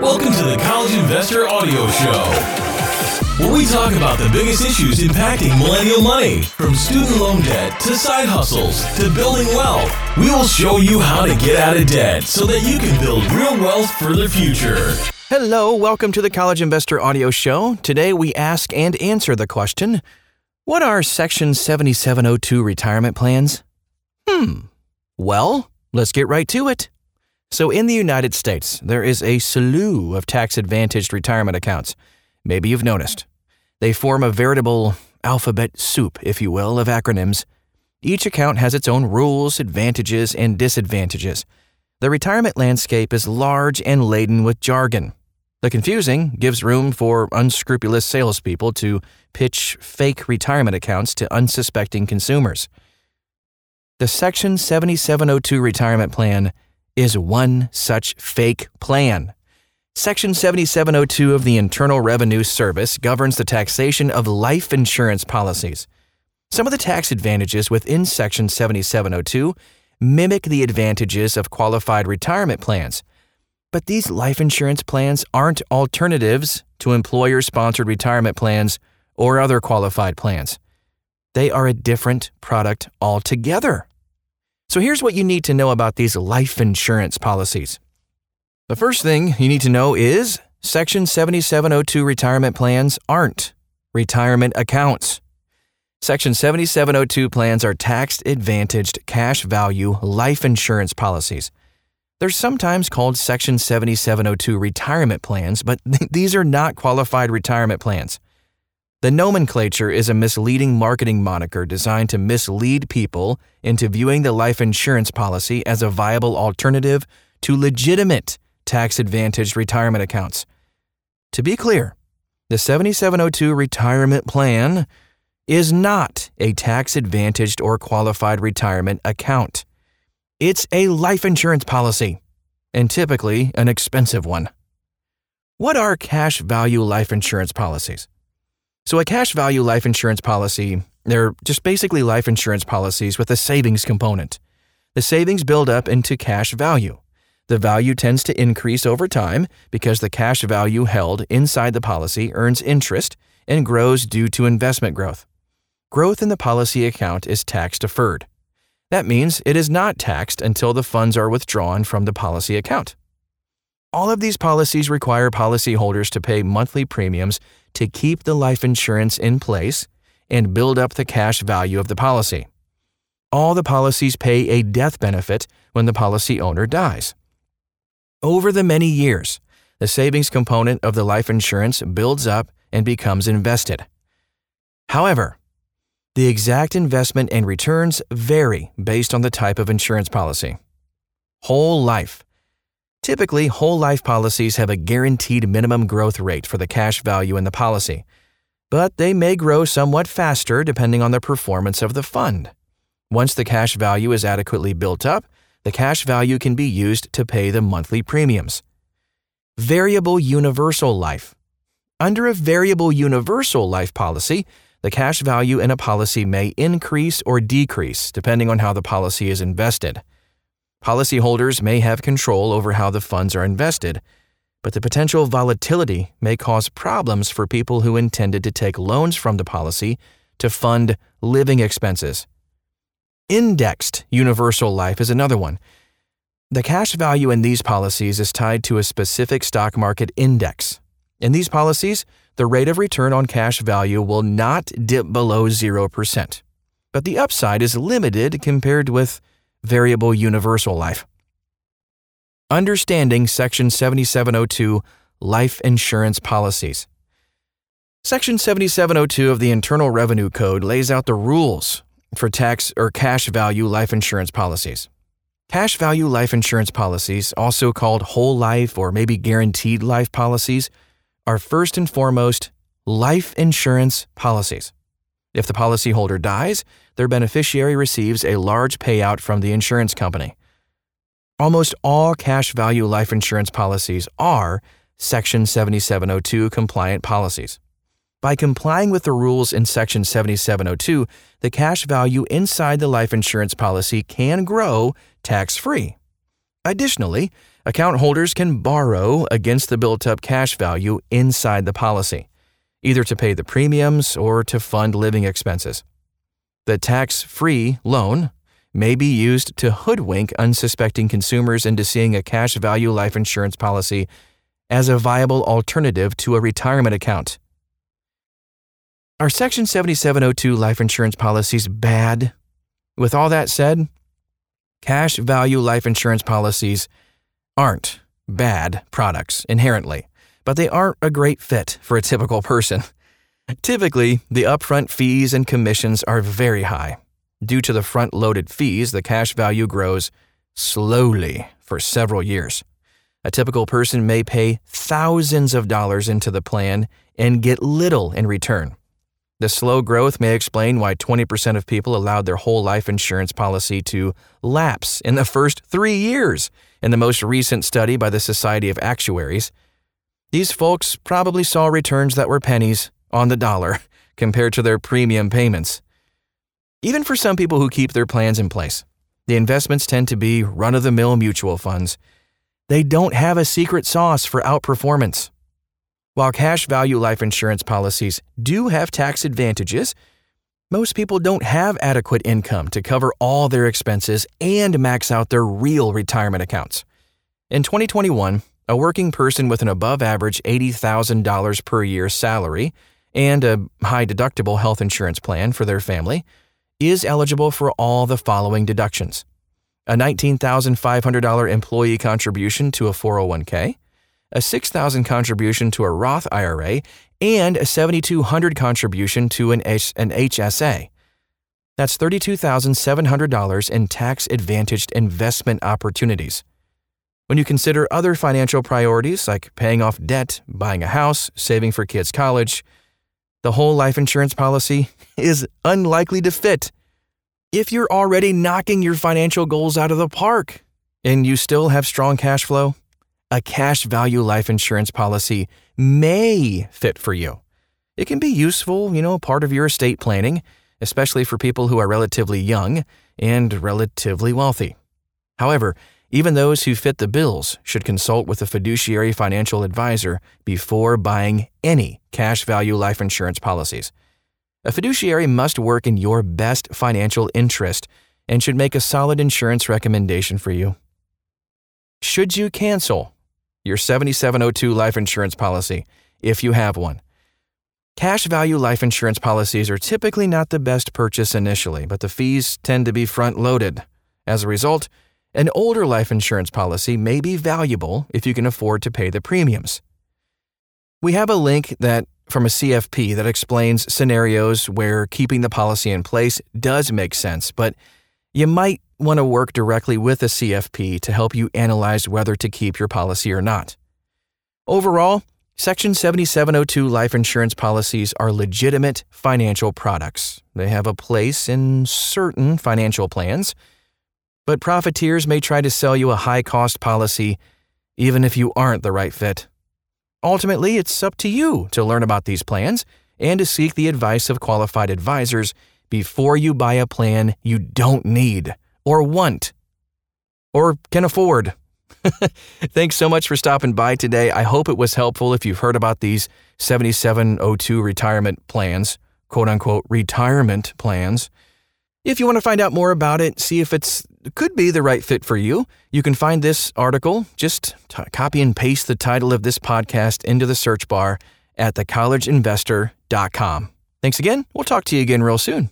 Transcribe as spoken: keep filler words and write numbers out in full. Welcome to the College Investor Audio Show, where we talk about the biggest issues impacting millennial money. From student loan debt to side hustles to building wealth, we will show you how to get out of debt so that you can build real wealth for the future. Hello, welcome to the College Investor Audio Show. Today we ask and answer the question, what are Section seventy-seven oh two retirement plans? Hmm, well, let's get right to it. So in the United States, there is a slew of tax-advantaged retirement accounts. Maybe you've noticed. They form a veritable alphabet soup, if you will, of acronyms. Each account has its own rules, advantages, and disadvantages. The retirement landscape is large and laden with jargon. The confusing gives room for unscrupulous salespeople to pitch fake retirement accounts to unsuspecting consumers. The Section seventy-seven oh two retirement plan is one such fake plan. Section seventy-seven oh two of the Internal Revenue Service governs the taxation of life insurance policies. Some of the tax advantages within Section seventy-seven oh two mimic the advantages of qualified retirement plans, but these life insurance plans aren't alternatives to employer-sponsored retirement plans or other qualified plans. They are a different product altogether. So here's what you need to know about these life insurance policies. The first thing you need to know is Section seventy-seven oh two retirement plans aren't retirement accounts. Section seventy-seven oh two plans are tax-advantaged cash value life insurance policies. They're sometimes called Section seventy-seven oh two retirement plans, but th- these are not qualified retirement plans. The nomenclature is a misleading marketing moniker designed to mislead people into viewing the life insurance policy as a viable alternative to legitimate tax-advantaged retirement accounts. To be clear, the seventy-seven oh two retirement plan is not a tax-advantaged or qualified retirement account. It's a life insurance policy, and typically an expensive one. What are cash value life insurance policies? So a cash value life insurance policy, they're just basically life insurance policies with a savings component. The savings build up into cash value. The value tends to increase over time because the cash value held inside the policy earns interest and grows due to investment growth. Growth in the policy account is tax deferred. That means it is not taxed until the funds are withdrawn from the policy account. All of these policies require policyholders to pay monthly premiums to keep the life insurance in place and build up the cash value of the policy. All the policies pay a death benefit when the policy owner dies. Over the many years, the savings component of the life insurance builds up and becomes invested. However, the exact investment and returns vary based on the type of insurance policy. Whole life. Typically, whole life policies have a guaranteed minimum growth rate for the cash value in the policy, but they may grow somewhat faster depending on the performance of the fund. Once the cash value is adequately built up, the cash value can be used to pay the monthly premiums. Variable universal life. Under a variable universal life policy, the cash value in a policy may increase or decrease depending on how the policy is invested. Policyholders may have control over how the funds are invested, but the potential volatility may cause problems for people who intended to take loans from the policy to fund living expenses. Indexed universal life is another one. The cash value in these policies is tied to a specific stock market index. In these policies, the rate of return on cash value will not dip below zero percent, but the upside is limited compared with variable universal life. Understanding Section seventy-seven oh two life insurance policies. Section seventy-seven oh two of the Internal Revenue Code lays out the rules for tax or cash value life insurance policies. Cash value life insurance policies, also called whole life or maybe guaranteed life policies, are first and foremost life insurance policies. If the policyholder dies, their beneficiary receives a large payout from the insurance company. Almost all cash value life insurance policies are Section seventy-seven oh two compliant policies. By complying with the rules in Section seventy-seven oh two, the cash value inside the life insurance policy can grow tax-free. Additionally, Account holders can borrow against the built-up cash value inside the policy, either to pay the premiums or to fund living expenses. The tax-free loan may be used to hoodwink unsuspecting consumers into seeing a cash value life insurance policy as a viable alternative to a retirement account. Are Section seventy-seven oh two life insurance policies bad? With all that said, cash value life insurance policies aren't bad products inherently, but they aren't a great fit for a typical person. Typically, the upfront fees and commissions are very high. Due to the front-loaded fees, the cash value grows slowly for several years. A typical person may pay thousands of dollars into the plan and get little in return. The slow growth may explain why twenty percent of people allowed their whole life insurance policy to lapse in the first three years in the most recent study by the Society of Actuaries. These folks probably saw returns that were pennies on the dollar compared to their premium payments. Even for some people who keep their plans in place, the investments tend to be run-of-the-mill mutual funds. They don't have a secret sauce for outperformance. While cash value life insurance policies do have tax advantages, most people don't have adequate income to cover all their expenses and max out their real retirement accounts. In twenty twenty-one, a working person with an above-average eighty thousand dollars per year salary and a high-deductible health insurance plan for their family is eligible for all the following deductions: a nineteen thousand five hundred dollars employee contribution to a four oh one k, a six thousand dollars contribution to a Roth I R A, and a seven thousand two hundred dollars contribution to an H S A. That's thirty-two thousand seven hundred dollars in tax-advantaged investment opportunities. When you consider other financial priorities like paying off debt, buying a house, saving for kids' college, the whole life insurance policy is unlikely to fit. If you're already knocking your financial goals out of the park and you still have strong cash flow, a cash value life insurance policy may fit for you. It can be useful, you know, part of your estate planning, especially for people who are relatively young and relatively wealthy. However, even those who fit the bills should consult with a fiduciary financial advisor before buying any cash value life insurance policies. A fiduciary must work in your best financial interest and should make a solid insurance recommendation for you. Should you cancel your seventy-seven oh two life insurance policy if you have one? Cash value life insurance policies are typically not the best purchase initially, but the fees tend to be front-loaded. As a result, an older life insurance policy may be valuable if you can afford to pay the premiums. We have a link that from a C F P that explains scenarios where keeping the policy in place does make sense, but you might want to work directly with a C F P to help you analyze whether to keep your policy or not. Overall, Section seventy-seven oh two life insurance policies are legitimate financial products. They have a place in certain financial plans, but profiteers may try to sell you a high-cost policy even if you aren't the right fit. Ultimately, it's up to you to learn about these plans and to seek the advice of qualified advisors before you buy a plan you don't need or want or can afford. Thanks so much for stopping by today. I hope it was helpful if you've heard about these seventy-seven oh two retirement plans, quote-unquote retirement plans. If you want to find out more about it, see if it's could be the right fit for you, you can find this article. Just t- copy and paste the title of this podcast into the search bar at the college investor dot com. Thanks again. We'll talk to you again real soon.